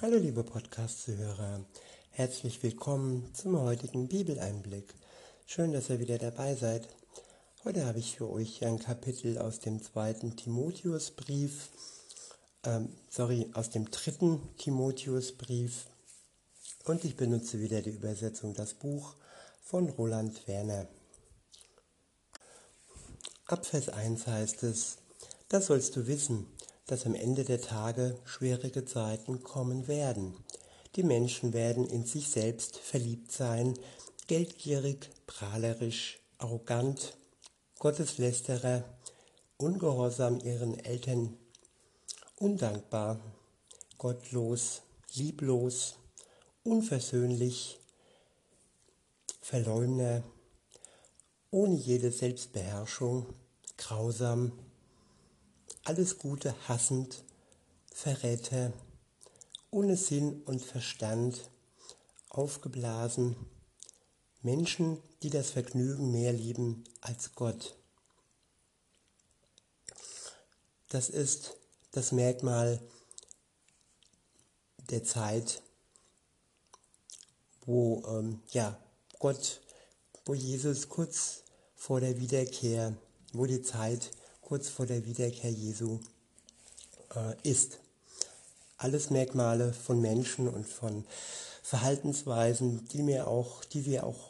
Hallo liebe Podcast-Zuhörer, herzlich willkommen zum heutigen Bibeleinblick. Schön, dass ihr wieder dabei seid. Heute habe ich für euch ein Kapitel aus dem dritten Timotheusbrief und ich benutze wieder die Übersetzung Das Buch von Roland Werner. Ab Vers 1 heißt es, das sollst du wissen, dass am Ende der Tage schwierige Zeiten kommen werden. Die Menschen werden in sich selbst verliebt sein, geldgierig, prahlerisch, arrogant, Gotteslästerer, ungehorsam ihren Eltern, undankbar, gottlos, lieblos, unversöhnlich, Verleumder, ohne jede Selbstbeherrschung, grausam, alles Gute hassend, Verräter, ohne Sinn und Verstand, aufgeblasen, Menschen, die das Vergnügen mehr lieben als Gott. Das ist das Merkmal der Zeit, wo Jesus kurz vor der Wiederkehr, wo die Zeit kurz vor der Wiederkehr Jesu ist. Alles Merkmale von Menschen und von Verhaltensweisen, die wir auch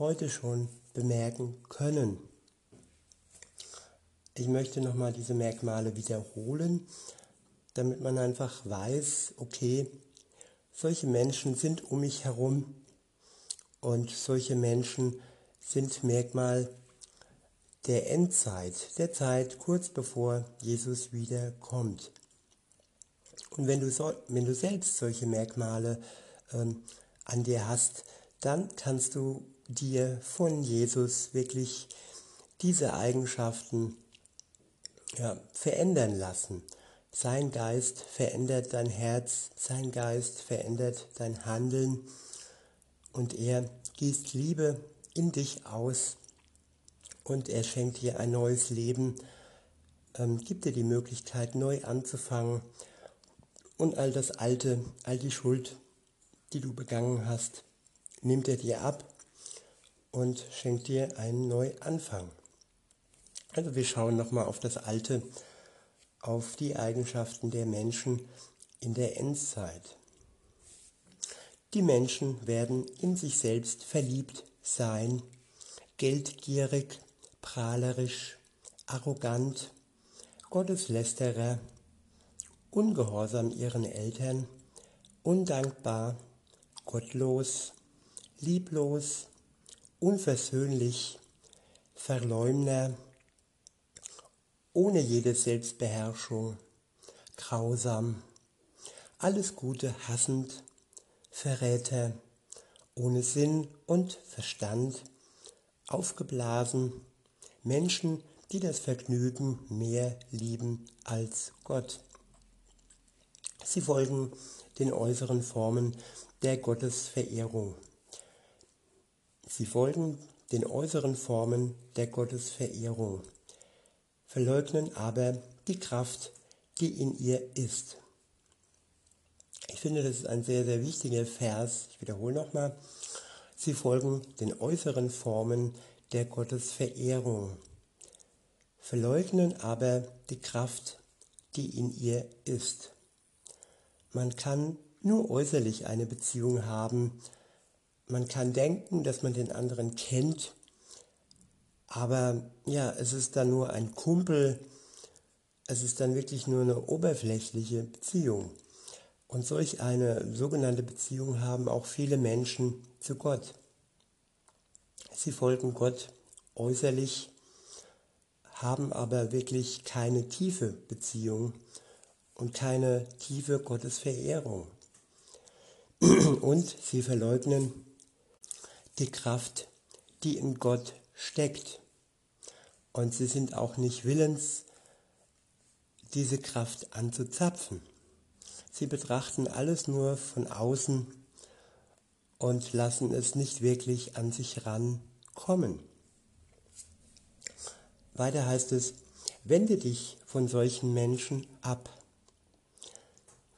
heute schon bemerken können. Ich möchte nochmal diese Merkmale wiederholen, damit man einfach weiß, okay, solche Menschen sind um mich herum und solche Menschen sind Merkmal der Endzeit, der Zeit kurz bevor Jesus wiederkommt. Und wenn du selbst solche Merkmale an dir hast, dann kannst du dir von Jesus wirklich diese Eigenschaften verändern lassen. Sein Geist verändert dein Herz, sein Geist verändert dein Handeln und er gießt Liebe in dich aus. Und er schenkt dir ein neues Leben, gibt dir die Möglichkeit, neu anzufangen und all das Alte, all die Schuld, die du begangen hast, nimmt er dir ab und schenkt dir einen Neuanfang. Also wir schauen nochmal auf das Alte, auf die Eigenschaften der Menschen in der Endzeit. Die Menschen werden in sich selbst verliebt sein, geldgierig, prahlerisch, arrogant, Gotteslästerer, ungehorsam ihren Eltern, undankbar, gottlos, lieblos, unversöhnlich, Verleumder, ohne jede Selbstbeherrschung, grausam, alles Gute hassend, Verräter, ohne Sinn und Verstand, aufgeblasen, Menschen, die das Vergnügen mehr lieben als Gott. Sie folgen den äußeren Formen der Gottesverehrung. Verleugnen aber die Kraft, die in ihr ist. Ich finde, das ist ein sehr, sehr wichtiger Vers. Ich wiederhole nochmal. Sie folgen den äußeren Formen der Gottesverehrung, verleugnen aber die Kraft, die in ihr ist. Man kann nur äußerlich eine Beziehung haben. Man kann denken, dass man den anderen kennt, aber ja, es ist dann nur ein Kumpel, es ist dann wirklich nur eine oberflächliche Beziehung. Und solch eine sogenannte Beziehung haben auch viele Menschen zu Gott. Sie folgen Gott äußerlich, haben aber wirklich keine tiefe Beziehung und keine tiefe Gottesverehrung. Und sie verleugnen die Kraft, die in Gott steckt. Und sie sind auch nicht willens, diese Kraft anzuzapfen. Sie betrachten alles nur von außen und lassen es nicht wirklich an sich rankommen. Weiter heißt es, wende dich von solchen Menschen ab.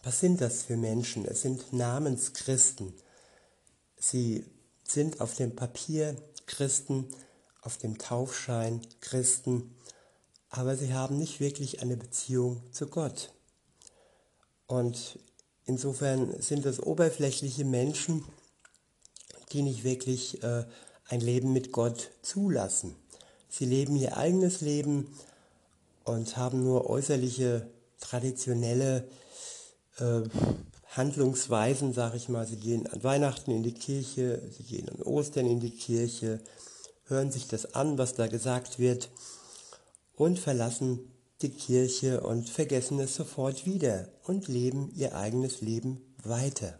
Was sind das für Menschen? Es sind Namenschristen. Sie sind auf dem Papier Christen, auf dem Taufschein Christen, aber sie haben nicht wirklich eine Beziehung zu Gott. Und insofern sind das oberflächliche Menschen, die nicht wirklich ein Leben mit Gott zulassen. Sie leben ihr eigenes Leben und haben nur äußerliche, traditionelle Handlungsweisen, sage ich mal. Sie gehen an Weihnachten in die Kirche, sie gehen an Ostern in die Kirche, hören sich das an, was da gesagt wird, und verlassen die Kirche und vergessen es sofort wieder und leben ihr eigenes Leben weiter.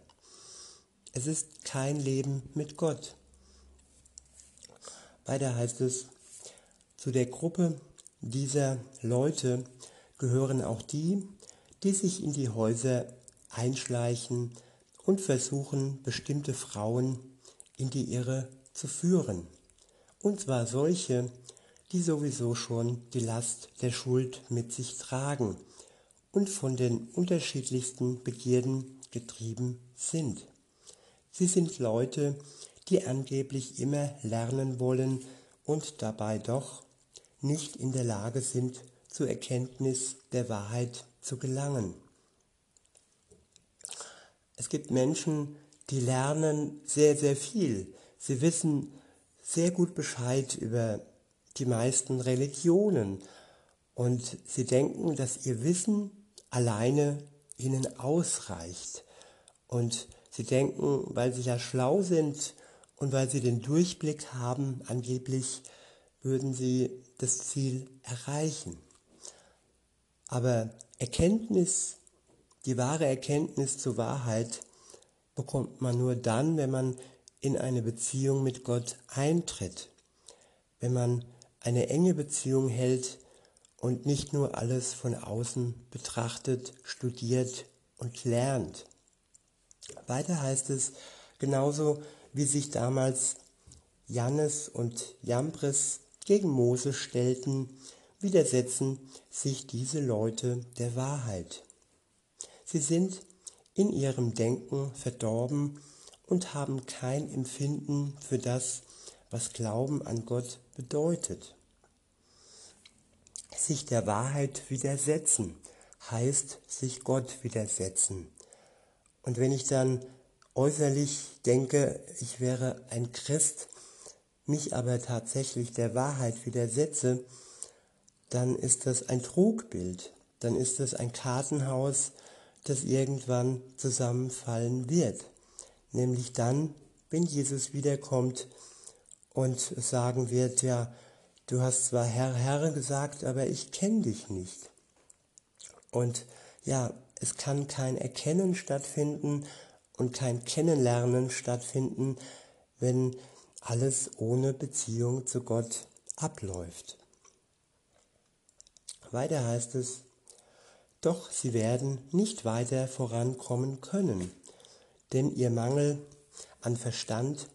Es ist kein Leben mit Gott. Weiter heißt es, zu der Gruppe dieser Leute gehören auch die, die sich in die Häuser einschleichen und versuchen, bestimmte Frauen in die Irre zu führen. Und zwar solche, die sowieso schon die Last der Schuld mit sich tragen und von den unterschiedlichsten Begierden getrieben sind. Sie sind Leute, die angeblich immer lernen wollen und dabei doch nicht in der Lage sind, zur Erkenntnis der Wahrheit zu gelangen. Es gibt Menschen, die lernen sehr, sehr viel. Sie wissen sehr gut Bescheid über die meisten Religionen und sie denken, dass ihr Wissen alleine ihnen ausreicht. Und sie denken, weil sie ja schlau sind und weil sie den Durchblick haben, angeblich würden sie das Ziel erreichen. Aber Erkenntnis, die wahre Erkenntnis zur Wahrheit, bekommt man nur dann, wenn man in eine Beziehung mit Gott eintritt, wenn man eine enge Beziehung hält und nicht nur alles von außen betrachtet, studiert und lernt. Weiter heißt es, genauso wie sich damals Jannes und Jambres gegen Mose stellten, widersetzen sich diese Leute der Wahrheit. Sie sind in ihrem Denken verdorben und haben kein Empfinden für das, was Glauben an Gott bedeutet. Sich der Wahrheit widersetzen heißt sich Gott widersetzen. Und wenn ich dann äußerlich denke, ich wäre ein Christ, mich aber tatsächlich der Wahrheit widersetze, dann ist das ein Trugbild, dann ist das ein Kartenhaus, das irgendwann zusammenfallen wird. Nämlich dann, wenn Jesus wiederkommt und sagen wird, ja, du hast zwar Herr, Herr gesagt, aber ich kenne dich nicht. Und ja, es kann kein Erkennen stattfinden und kein Kennenlernen stattfinden, wenn alles ohne Beziehung zu Gott abläuft. Weiter heißt es, doch sie werden nicht weiter vorankommen können, denn ihr Mangel an Verstand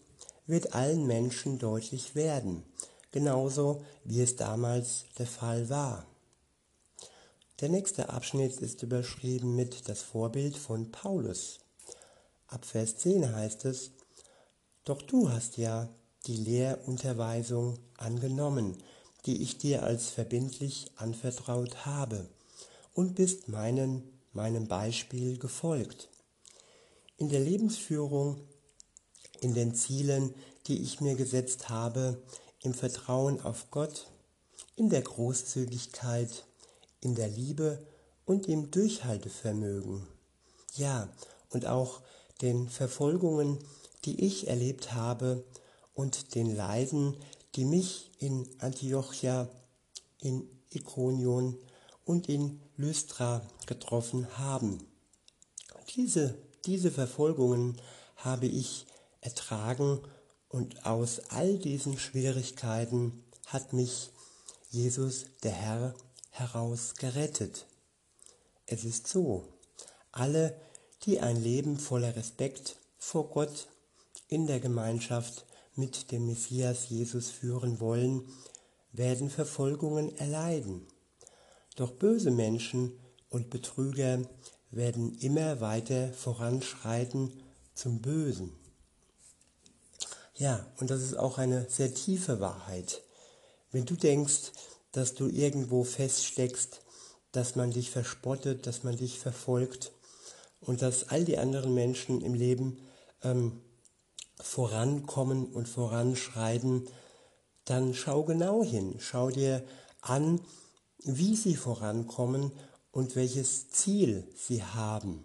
wird allen Menschen deutlich werden, genauso wie es damals der Fall war. Der nächste Abschnitt ist überschrieben mit das Vorbild von Paulus. Ab Vers 10 heißt es, doch du hast ja die Lehrunterweisung angenommen, die ich dir als verbindlich anvertraut habe, und bist meinem Beispiel gefolgt. In der Lebensführung, in den Zielen, die ich mir gesetzt habe, im Vertrauen auf Gott, in der Großzügigkeit, in der Liebe und im Durchhaltevermögen. Ja, und auch den Verfolgungen, die ich erlebt habe, und den Leiden, die mich in Antiochia, in Ikonion und in Lystra getroffen haben. Diese Verfolgungen habe ich ertragen und aus all diesen Schwierigkeiten hat mich Jesus, der Herr, heraus gerettet. Es ist so, alle, die ein Leben voller Respekt vor Gott in der Gemeinschaft mit dem Messias Jesus führen wollen, werden Verfolgungen erleiden. Doch böse Menschen und Betrüger werden immer weiter voranschreiten zum Bösen. Ja, und das ist auch eine sehr tiefe Wahrheit. Wenn du denkst, dass du irgendwo feststeckst, dass man dich verspottet, dass man dich verfolgt und dass all die anderen Menschen im Leben vorankommen und voranschreiten, dann schau genau hin, schau dir an, wie sie vorankommen und welches Ziel sie haben.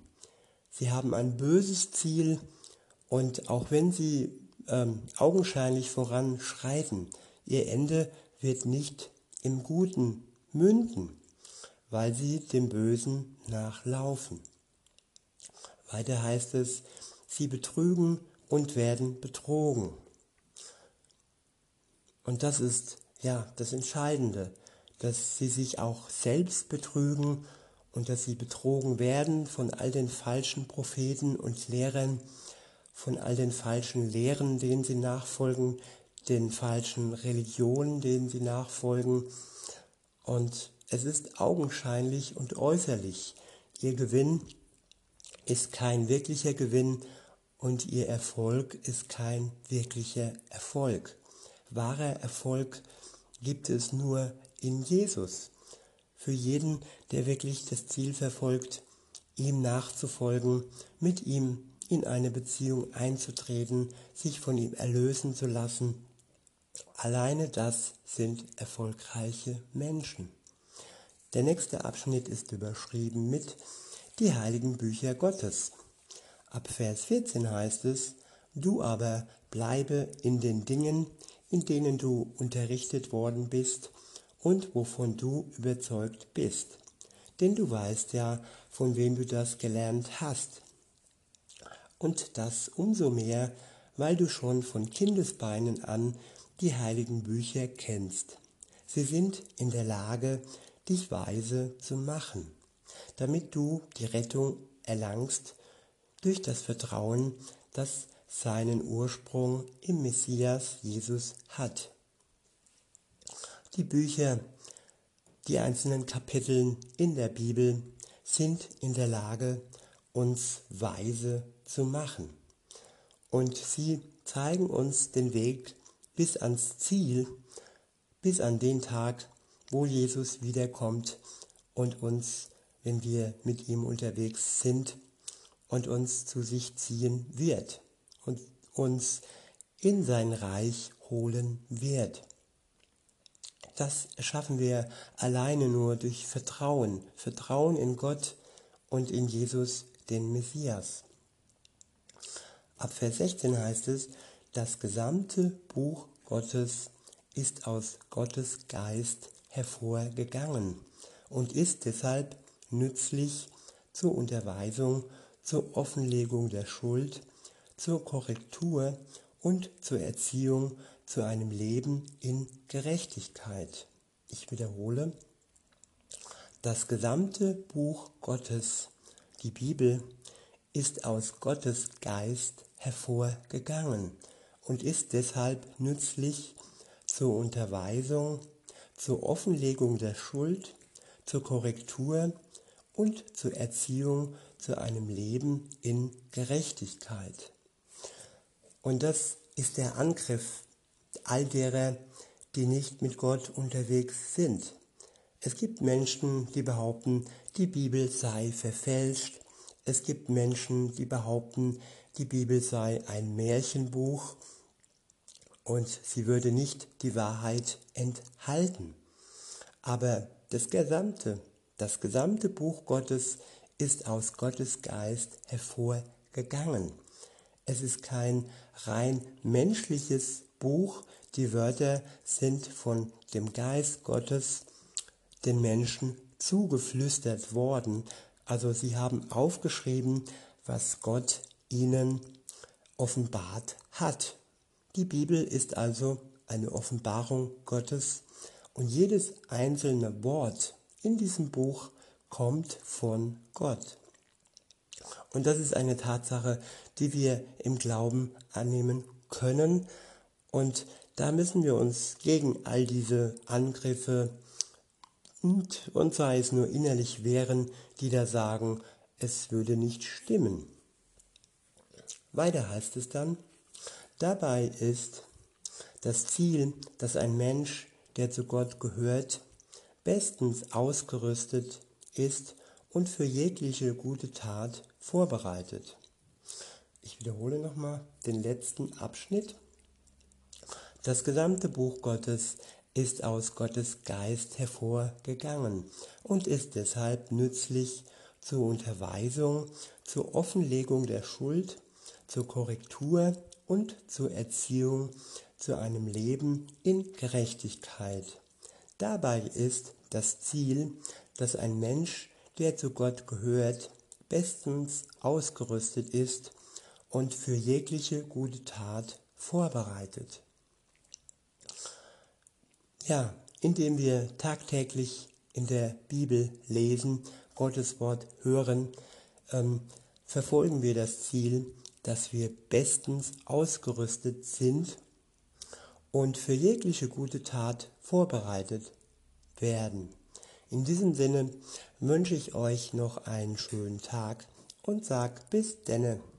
Sie haben ein böses Ziel und auch wenn sie augenscheinlich voranschreiten, ihr Ende wird nicht im Guten münden, weil sie dem Bösen nachlaufen. Weiter heißt es, sie betrügen und werden betrogen. Und das ist ja das Entscheidende, dass sie sich auch selbst betrügen und dass sie betrogen werden von all den falschen Propheten und Lehrern, von all den falschen Lehren, denen sie nachfolgen, den falschen Religionen, denen sie nachfolgen. Und es ist augenscheinlich und äußerlich. Ihr Gewinn ist kein wirklicher Gewinn und ihr Erfolg ist kein wirklicher Erfolg. Wahrer Erfolg gibt es nur in Jesus. Für jeden, der wirklich das Ziel verfolgt, ihm nachzufolgen, mit ihm in eine Beziehung einzutreten, sich von ihm erlösen zu lassen. Alleine das sind erfolgreiche Menschen. Der nächste Abschnitt ist überschrieben mit die heiligen Bücher Gottes. Ab Vers 14 heißt es, du aber bleibe in den Dingen, in denen du unterrichtet worden bist und wovon du überzeugt bist. Denn du weißt ja, von wem du das gelernt hast. Und das umso mehr, weil du schon von Kindesbeinen an die heiligen Bücher kennst. Sie sind in der Lage, dich weise zu machen, damit du die Rettung erlangst durch das Vertrauen, das seinen Ursprung im Messias Jesus hat. Die Bücher, die einzelnen Kapitel in der Bibel sind in der Lage, uns weise zu machen. Und sie zeigen uns den Weg bis ans Ziel, bis an den Tag, wo Jesus wiederkommt und uns, wenn wir mit ihm unterwegs sind, und uns zu sich ziehen wird und uns in sein Reich holen wird. Das schaffen wir alleine nur durch Vertrauen. Vertrauen in Gott und in Jesus, den Messias. Ab Vers 16 heißt es, das gesamte Buch Gottes ist aus Gottes Geist hervorgegangen und ist deshalb nützlich zur Unterweisung, zur Offenlegung der Schuld, zur Korrektur und zur Erziehung zu einem Leben in Gerechtigkeit. Ich wiederhole, das gesamte Buch Gottes, die Bibel, ist aus Gottes Geist hervorgegangen und ist deshalb nützlich zur Unterweisung, zur Offenlegung der Schuld, zur Korrektur und zur Erziehung zu einem Leben in Gerechtigkeit. Und das ist der Angriff all derer, die nicht mit Gott unterwegs sind. Es gibt Menschen, die behaupten, die Bibel sei verfälscht. Es gibt Menschen, die behaupten, die Bibel sei ein Märchenbuch und sie würde nicht die Wahrheit enthalten. Aber das gesamte Buch Gottes ist aus Gottes Geist hervorgegangen. Es ist kein rein menschliches Buch. Die Wörter sind von dem Geist Gottes den Menschen zugeflüstert worden. Also sie haben aufgeschrieben, was Gott ihnen offenbart hat. Die Bibel ist also eine Offenbarung Gottes und jedes einzelne Wort in diesem Buch kommt von Gott. Und das ist eine Tatsache, die wir im Glauben annehmen können. Und da müssen wir uns gegen all diese Angriffe und sei es nur innerlich wehren, die da sagen, es würde nicht stimmen. Weiter heißt es dann, dabei ist das Ziel, dass ein Mensch, der zu Gott gehört, bestens ausgerüstet ist und für jegliche gute Tat vorbereitet. Ich wiederhole nochmal den letzten Abschnitt. Das gesamte Buch Gottes ist aus Gottes Geist hervorgegangen und ist deshalb nützlich zur Unterweisung, zur Offenlegung der Schuld, zur Korrektur und zur Erziehung zu einem Leben in Gerechtigkeit. Dabei ist das Ziel, dass ein Mensch, der zu Gott gehört, bestens ausgerüstet ist und für jegliche gute Tat vorbereitet. Ja, indem wir tagtäglich in der Bibel lesen, Gottes Wort hören, verfolgen wir das Ziel, dass wir bestens ausgerüstet sind und für jegliche gute Tat vorbereitet werden. In diesem Sinne wünsche ich euch noch einen schönen Tag und sag bis denne.